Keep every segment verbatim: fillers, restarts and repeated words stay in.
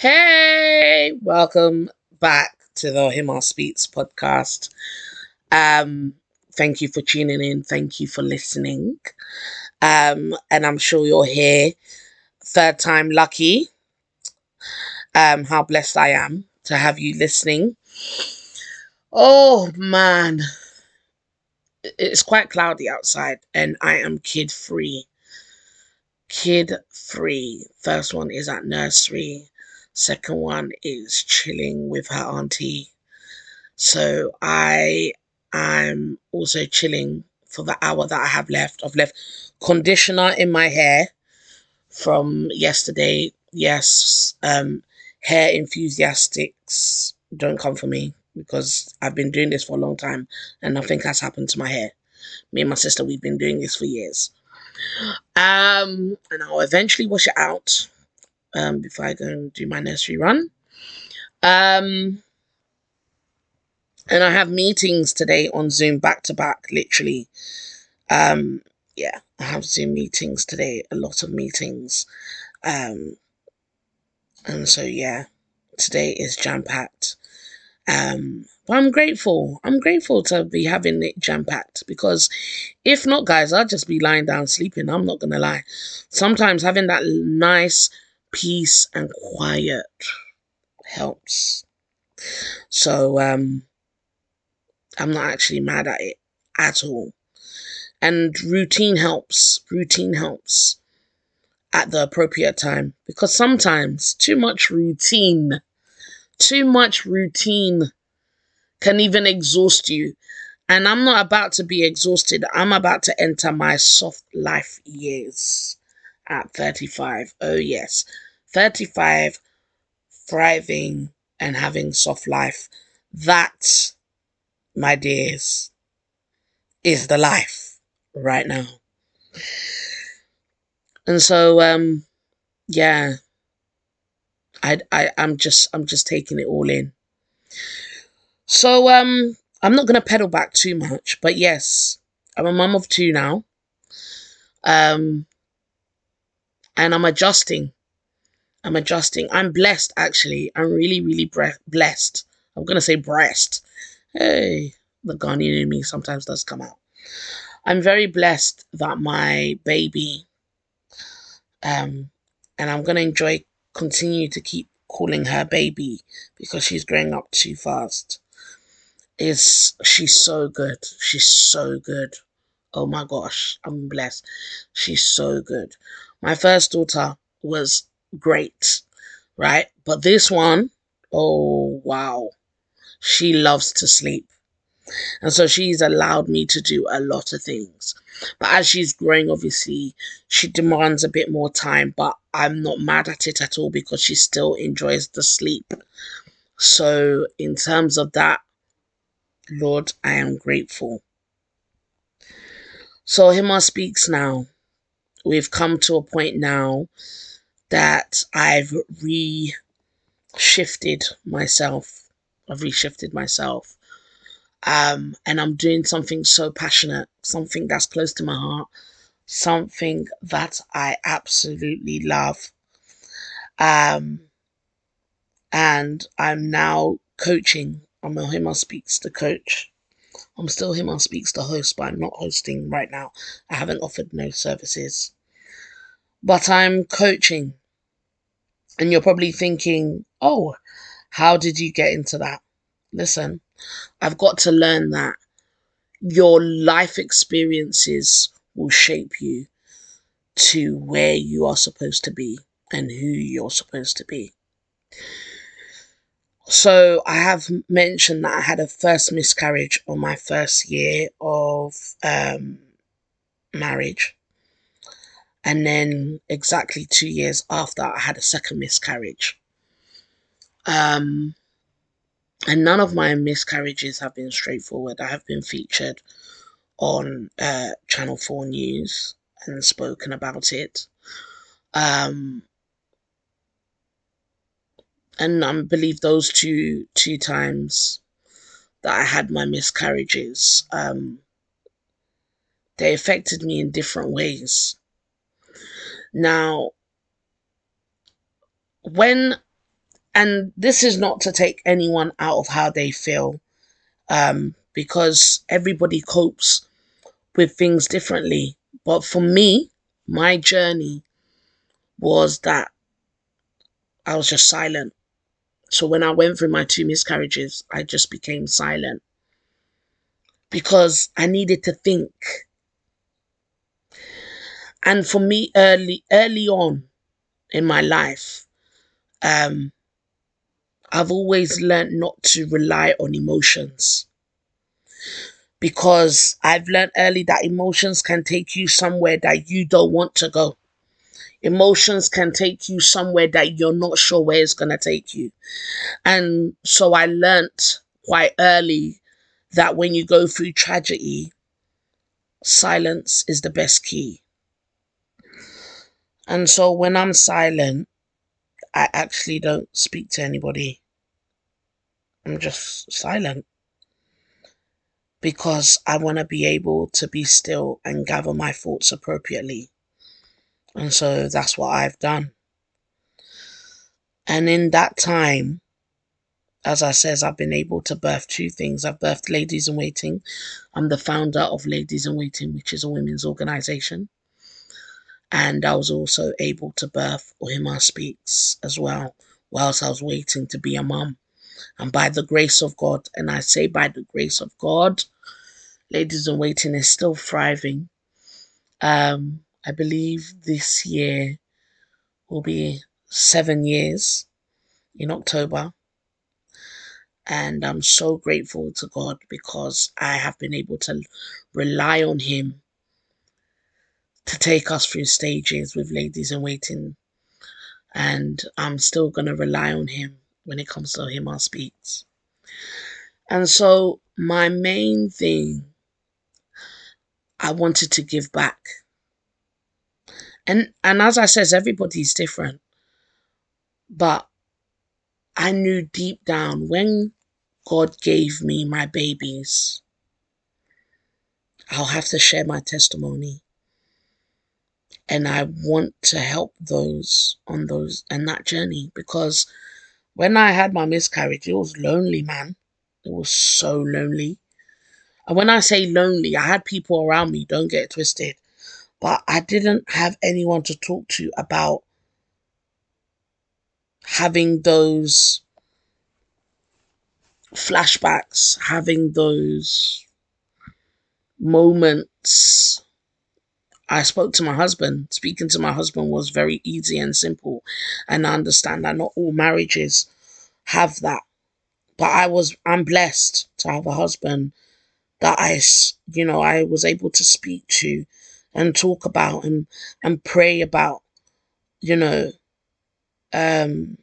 Hey, welcome back to the Himal Speaks podcast. Um, thank you for tuning in. Thank you for listening. Um, and I'm sure you're here. Third time lucky. Um, how blessed I am to have you listening. Oh, man. It's quite cloudy outside and I am kid-free. Kid-free. First one is at nursery. Second one is chilling with her auntie. So I am also chilling for the hour that I have left. I've left conditioner in my hair from yesterday. Yes, um, hair enthusiasts, don't come for me because I've been doing this for a long time and nothing has happened to my hair. Me and my sister, we've been doing this for years. Um, and I'll eventually wash it out. Um, before I go and do my nursery run. Um, and I have meetings today on Zoom back to back, literally. Um, yeah, I have Zoom meetings today, a lot of meetings. Um, and so, yeah, today is jam-packed. Um, but I'm grateful. I'm grateful to be having it jam-packed because if not, guys, I'll just be lying down sleeping. I'm not going to lie. Sometimes having that nice peace and quiet helps. So, um, I'm not actually mad at it at all. And routine helps. Routine helps at the appropriate time. Because sometimes too much routine, too much routine can even exhaust you. And I'm not about to be exhausted. I'm about to enter my soft life years. At thirty-five, oh yes, thirty-five, thriving and having soft life. That, my dears, is the life right now. And so, um, yeah, I, I, I'm just, I'm just taking it all in. So, um, I'm not gonna pedal back too much, but yes, I'm a mum of two now. Um. And I'm adjusting. I'm adjusting. I'm blessed, actually. I'm really, really bre- blessed. I'm going to say breast. Hey, the Ghanaian in me sometimes does come out. I'm very blessed that my baby, um, and I'm going to enjoy, continue to keep calling her baby because she's growing up too fast. It's, she's so good. She's so good. Oh my gosh, I'm blessed. She's so good. My first daughter was great, right? But this one, oh, wow. She loves to sleep. And so she's allowed me to do a lot of things. But as she's growing, obviously, she demands a bit more time. But I'm not mad at it at all because she still enjoys the sleep. So in terms of that, Lord, I am grateful. So Himal Speaks now. We've come to a point now that I've re-shifted myself. I've reshifted myself. Um, and I'm doing something so passionate, something that's close to my heart, something that I absolutely love. Um, and I'm now coaching. I'm a Himal Speaks the coach. I'm still Himal Speaks the host, but I'm not hosting right now. I haven't offered no services. But I'm coaching. And you're probably thinking, oh, how did you get into that? Listen, I've got to learn that your life experiences will shape you to where you are supposed to be and who you're supposed to be. So I have mentioned that I had a first miscarriage on my first year of um, marriage. And then exactly two years after, I had a second miscarriage. Um, and none of my miscarriages have been straightforward. I have been featured on uh, Channel four News and spoken about it. Um And I believe those two two times that I had my miscarriages, um, they affected me in different ways. Now, when And this is not to take anyone out of how they feel, um, because everybody copes with things differently. But for me, my journey was that I was just silent. So when I went through my two miscarriages, I just became silent because I needed to think. And for me, early, early on in my life, um, I've always learned not to rely on emotions, because I've learned early that emotions can take you somewhere that you don't want to go. Emotions can take you somewhere that you're not sure where it's going to take you. And so I learned quite early that when you go through tragedy, silence is the best key. And so when I'm silent, I actually don't speak to anybody. I'm just silent, because I want to be able to be still and gather my thoughts appropriately. And so that's what I've done. And in that time, as I says, I've been able to birth two things. I've birthed Ladies in Waiting. I'm the founder of Ladies in Waiting, which is a women's organisation. And I was also able to birth Ohemaa Speaks as well, whilst I was waiting to be a mum. And by the grace of God, and I say by the grace of God, Ladies in Waiting is still thriving. Um, I believe this year will be seven years in October. And I'm so grateful to God, because I have been able to rely on Him to take us through stages with Ladies in Waiting, and I'm still going to rely on Him when it comes to Himal Speaks. And so my main thing, I wanted to give back. And, and as I says, everybody's different, but I knew deep down when God gave me my babies, I'll have to share my testimony. And I want to help those on those and that journey, because when I had my miscarriage, it was lonely, man. It was so lonely. And when I say lonely, I had people around me, don't get it twisted, but I didn't have anyone to talk to about having those flashbacks, having those moments. I spoke to my husband. Speaking to my husband was very easy and simple. And I understand that not all marriages have that. But I was, I'm blessed to have a husband that I, you know, I was able to speak to and talk about and, and pray about, you know, um,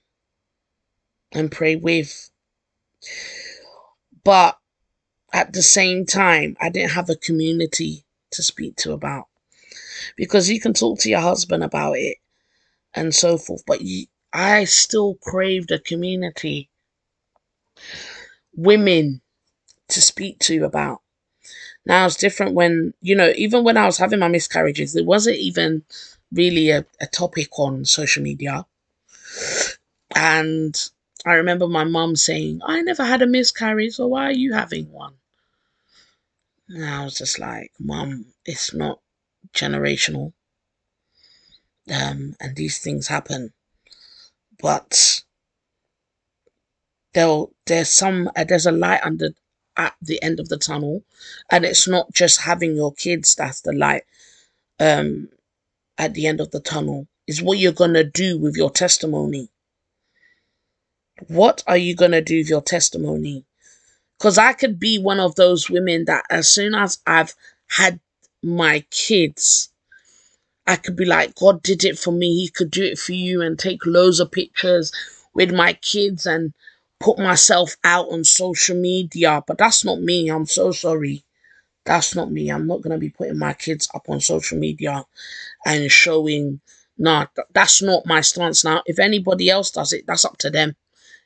and pray with. But at the same time, I didn't have a community to speak to about. Because you can talk to your husband about it and so forth, but you, I still craved a community, women to speak to about. Now, it's different when, you know, even when I was having my miscarriages, there wasn't even really a, a topic on social media. And I remember my mum saying, I never had a miscarriage, so why are you having one? And I was just like, Mum, it's not generational, um, and these things happen, but there'll, there's some uh, there's a light under at the end of the tunnel, and it's not just having your kids that's the light um, at the end of the tunnel. It's what you're gonna do with your testimony. What are you gonna do with your testimony? Because I could be one of those women that as soon as I've had my kids, I could be like, God did it for me, He could do it for you, and take loads of pictures with my kids and put myself out on social media. But that's not me. I'm so sorry, that's not me. I'm not going to be putting my kids up on social media and showing, nah, th that's not my stance. Now, if anybody else does it, that's up to them.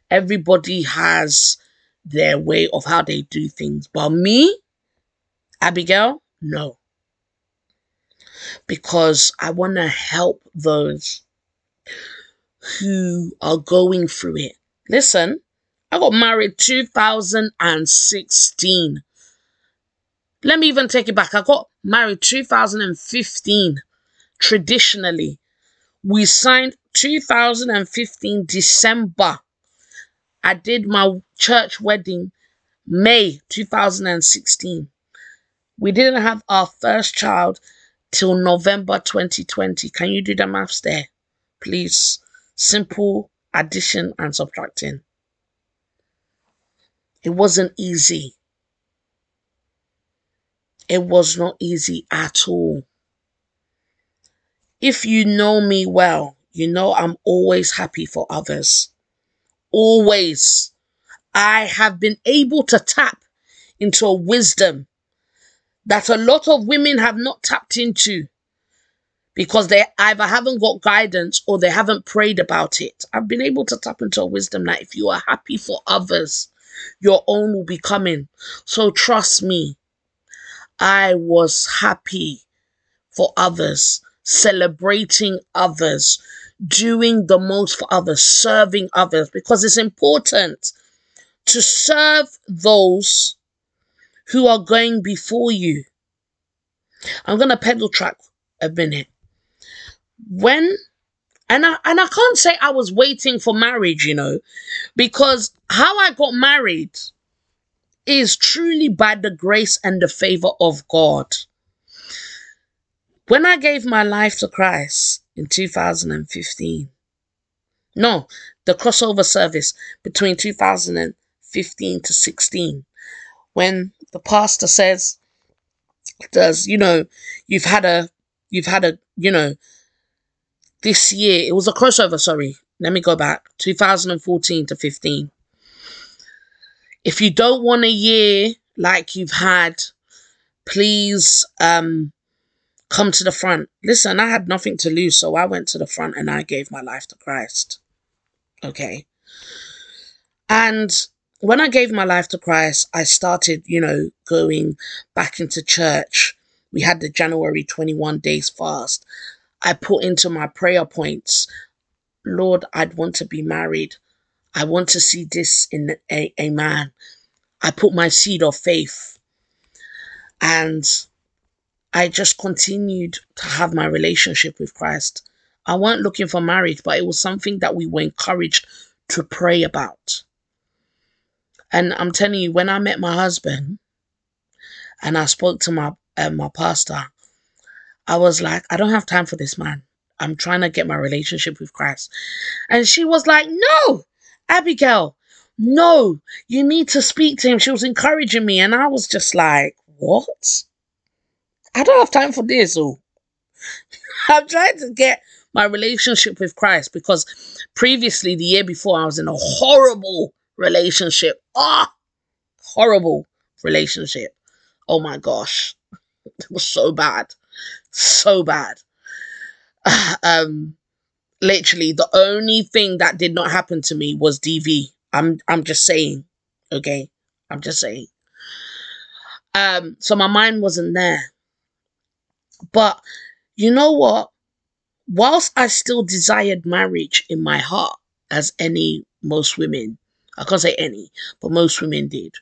Everybody has their way of how they do things, but me, Abigail, no. Because I want to help those who are going through it, Listen, I got married two thousand sixteen. Let me even take it back. I got married two thousand fifteen. Traditionally, we signed two thousand fifteen December. I did my church wedding May two thousand sixteen. We didn't have our first child till November twenty twenty. Can you do the maths there, please? Simple addition and subtracting. It wasn't easy. It was not easy at all. If you know me well, you know I'm always happy for others. Always. I have been able to tap into a wisdom that a lot of women have not tapped into because they either haven't got guidance or they haven't prayed about it. I've been able to tap into a wisdom that if you are happy for others, your own will be coming. So trust me, I was happy for others, celebrating others, doing the most for others, serving others, because it's important to serve those who are going before you. I'm going to pedal track a minute. When, and I, and I can't say I was waiting for marriage, you know, because how I got married is truly by the grace and the favor of God. When I gave my life to Christ in two thousand fifteen, no, the crossover service between two thousand fifteen to sixteen, when the pastor says, does, you know, you've had a, you've had a, you know, this year, it was a crossover, sorry, let me go back, two thousand fourteen to fifteen. If you don't want a year like you've had, please um, come to the front. Listen, I had nothing to lose, so I went to the front and I gave my life to Christ. Okay. And when I gave my life to Christ, I started, you know, going back into church. We had the January twenty-one days fast. I put into my prayer points, Lord, I'd want to be married. I want to see this in a, a man. I put my seed of faith. And I just continued to have my relationship with Christ. I weren't looking for marriage, but it was something that we were encouraged to pray about. And I'm telling you, when I met my husband and I spoke to my uh, my pastor, I was like, I don't have time for this man. I'm trying to get my relationship with Christ. And she was like, no, Abigail, no, you need to speak to him. She was encouraging me. And I was just like, what? I don't have time for this. Oh. I'm trying to get my relationship with Christ because previously, the year before, I was in a horrible relationship. Ah, horrible relationship. Oh my gosh. It was so bad. So bad. Um, literally, the only thing that did not happen to me was D V. I'm, I'm just saying. Okay? I'm just saying. Um, so my mind wasn't there. But you know what? Whilst I still desired marriage in my heart, as any, most women, I can't say any, but most women did.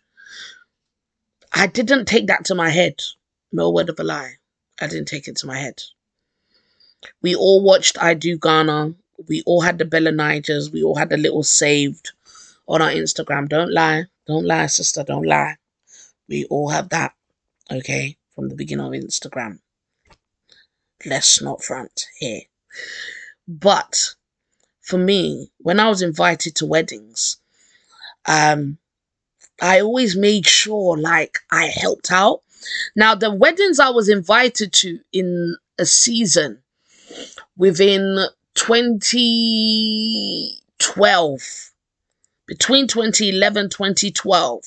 I didn't take that to my head. No word of a lie. I didn't take it to my head. We all watched I Do Ghana. We all had the Bella Niger's. We all had the little saved on our Instagram. Don't lie. Don't lie, sister. Don't lie. We all have that, okay, from the beginning of Instagram. Let's not front here. But for me, when I was invited to weddings, Um, I always made sure, like, I helped out. Now, the weddings I was invited to in a season within twenty twelve, between twenty eleven, twenty twelve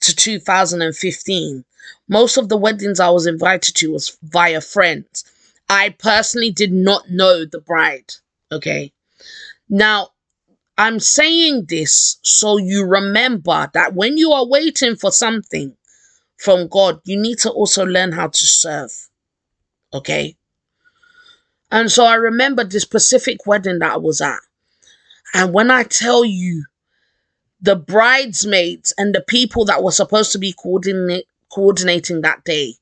to two thousand fifteen, most of the weddings I was invited to was via friends. I personally did not know the bride, okay? Now, I'm saying this so you remember that when you are waiting for something from God, you need to also learn how to serve, okay? And so I remember this Pacific wedding that I was at. And when I tell you the bridesmaids and the people that were supposed to be coordinate, coordinating that day,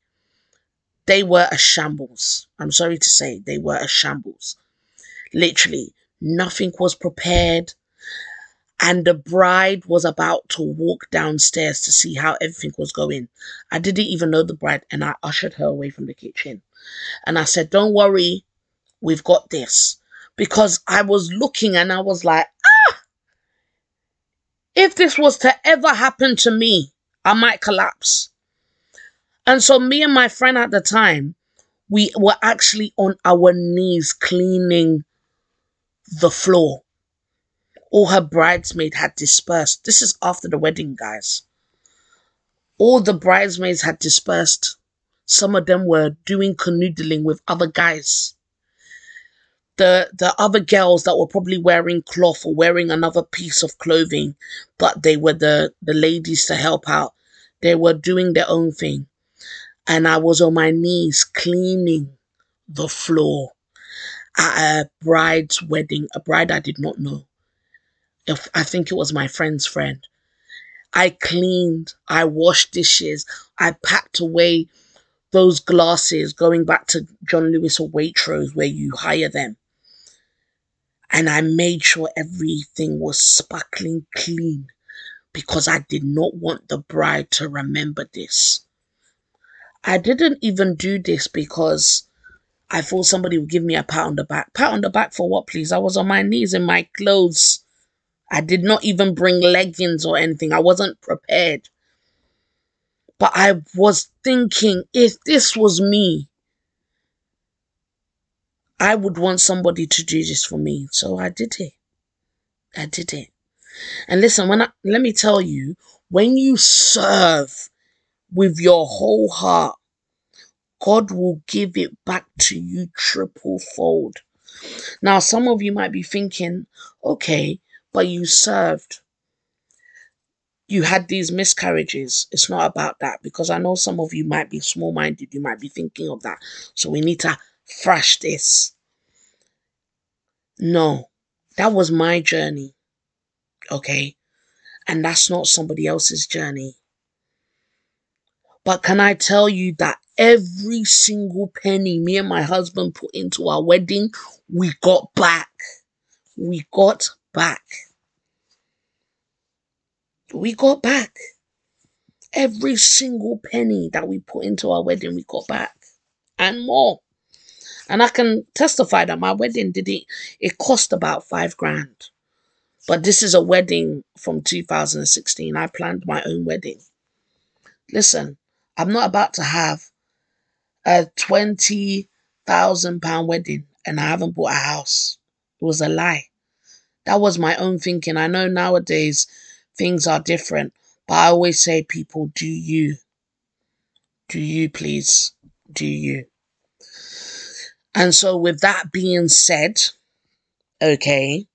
they were a shambles. I'm sorry to say, they were a shambles. Literally, nothing was prepared. And the bride was about to walk downstairs to see how everything was going. I didn't even know the bride, and I ushered her away from the kitchen. And I said, don't worry, we've got this. Because I was looking and I was like, ah! If this was to ever happen to me, I might collapse. And so me and my friend at the time, we were actually on our knees cleaning the floor. All her bridesmaids had dispersed. This is after the wedding, guys. All the bridesmaids had dispersed. Some of them were doing canoodling with other guys. The, the other girls that were probably wearing cloth or wearing another piece of clothing, but they were the, the ladies to help out. They were doing their own thing. And I was on my knees cleaning the floor at a bride's wedding, a bride I did not know. If I think it was my friend's friend. I cleaned, I washed dishes, I packed away those glasses, going back to John Lewis or Waitrose where you hire them. And I made sure everything was sparkling clean because I did not want the bride to remember this. I didn't even do this because I thought somebody would give me a pat on the back. Pat on the back for what, please? I was on my knees in my clothes. I did not even bring leggings or anything. I wasn't prepared. But I was thinking, if this was me, I would want somebody to do this for me. So I did it. I did it. And listen, when I, let me tell you, when you serve with your whole heart, God will give it back to you triple fold. Now, some of you might be thinking, okay, but you served. You had these miscarriages. It's not about that, because I know some of you might be small-minded. You might be thinking of that. So we need to thrash this. No, that was my journey. Okay? And that's not somebody else's journey. But can I tell you that every single penny me and my husband put into our wedding, we got back. We got back. back. We got back. Every single penny that we put into our wedding, we got back. And more. And I can testify that my wedding did it. It cost about five grand. But this is a wedding from two thousand sixteen. I planned my own wedding. Listen, I'm not about to have a twenty thousand pound wedding and I haven't bought a house. It was a lie. That was my own thinking. I know nowadays things are different, but I always say, people, do you. Do you, please. Do you. And so with that being said, okay,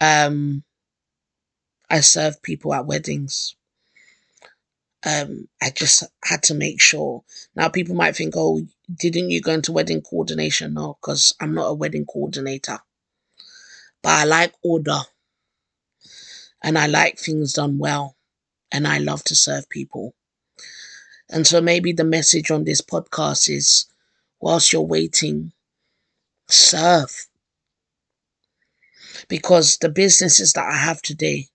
um, I serve people at weddings. Um, I just had to make sure. Now, people might think, oh, didn't you go into wedding coordination? No, because I'm not a wedding coordinator. But I like order, and I like things done well, and I love to serve people. And so maybe the message on this podcast is, whilst you're waiting, serve. Because the businesses that I have today,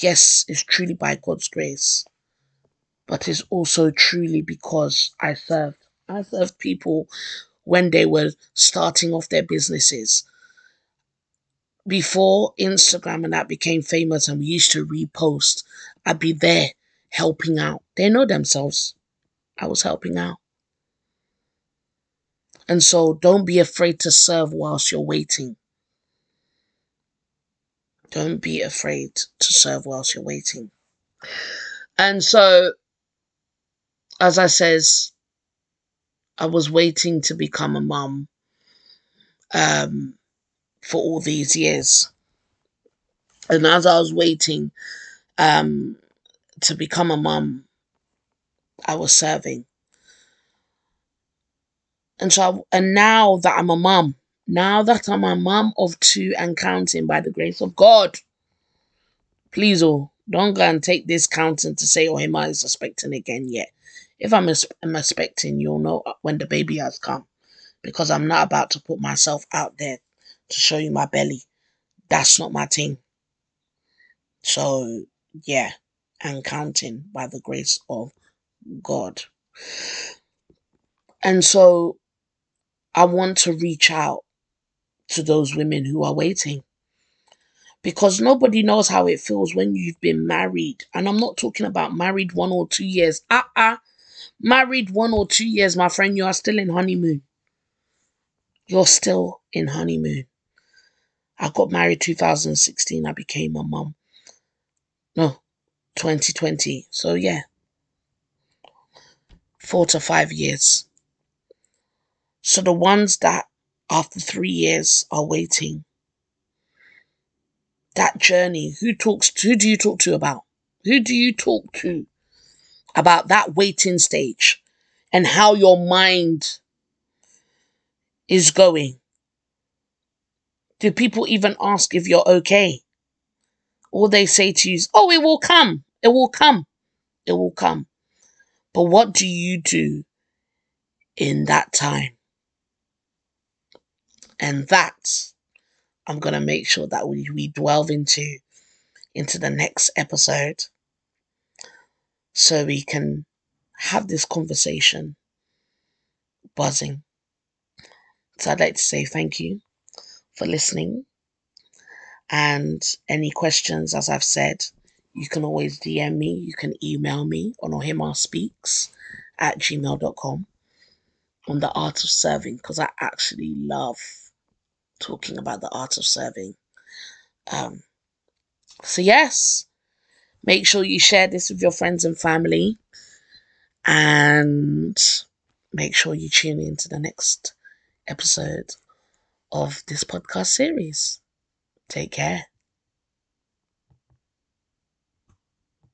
yes, it's truly by God's grace, but it's also truly because I served. I served people when they were starting off their businesses. Before Instagram and that became famous and we used to repost, I'd be there helping out. They know themselves. I was helping out. And so don't be afraid to serve whilst you're waiting. Don't be afraid to serve whilst you're waiting. And so, as I says, I was waiting to become a mum. Um... for all these years. And as I was waiting um, to become a mum, I was serving. And so, I, and now that I'm a mum, now that I'm a mum of two and counting by the grace of God, Please, oh, don't go and take this counting to say, oh, am I suspecting again yet? If I'm, I'm expecting, you'll know when the baby has come. Because I'm not about to put myself out there to show you my belly. That's not my thing. So, yeah. And counting by the grace of God. And so, I want to reach out to those women who are waiting. Because nobody knows how it feels when you've been married. And I'm not talking about married one or two years. Uh-uh. Married one or two years, my friend, you are still in honeymoon. You're still in honeymoon. I got married two thousand sixteen. I became a mum. No, twenty twenty. So, yeah. Four to five years. So, the ones that after three years are waiting. That journey, who talks to, who do you talk to about? Who do you talk to about that waiting stage and how your mind is going? Do people even ask if you're okay? All they say to you is, oh, it will come. It will come. It will come. But what do you do in that time? And that I'm going to make sure that we, we delve into, into the next episode so we can have this conversation buzzing. So I'd like to say thank you for listening. And any questions, as I've said, you can always D M me. You can email me on Ohemaa Speaks at gmail dot com on the art of serving, because I actually love talking about the art of serving. Um, so yes, make sure you share this with your friends and family, and make sure you tune in to the next episode of this podcast series. Take care.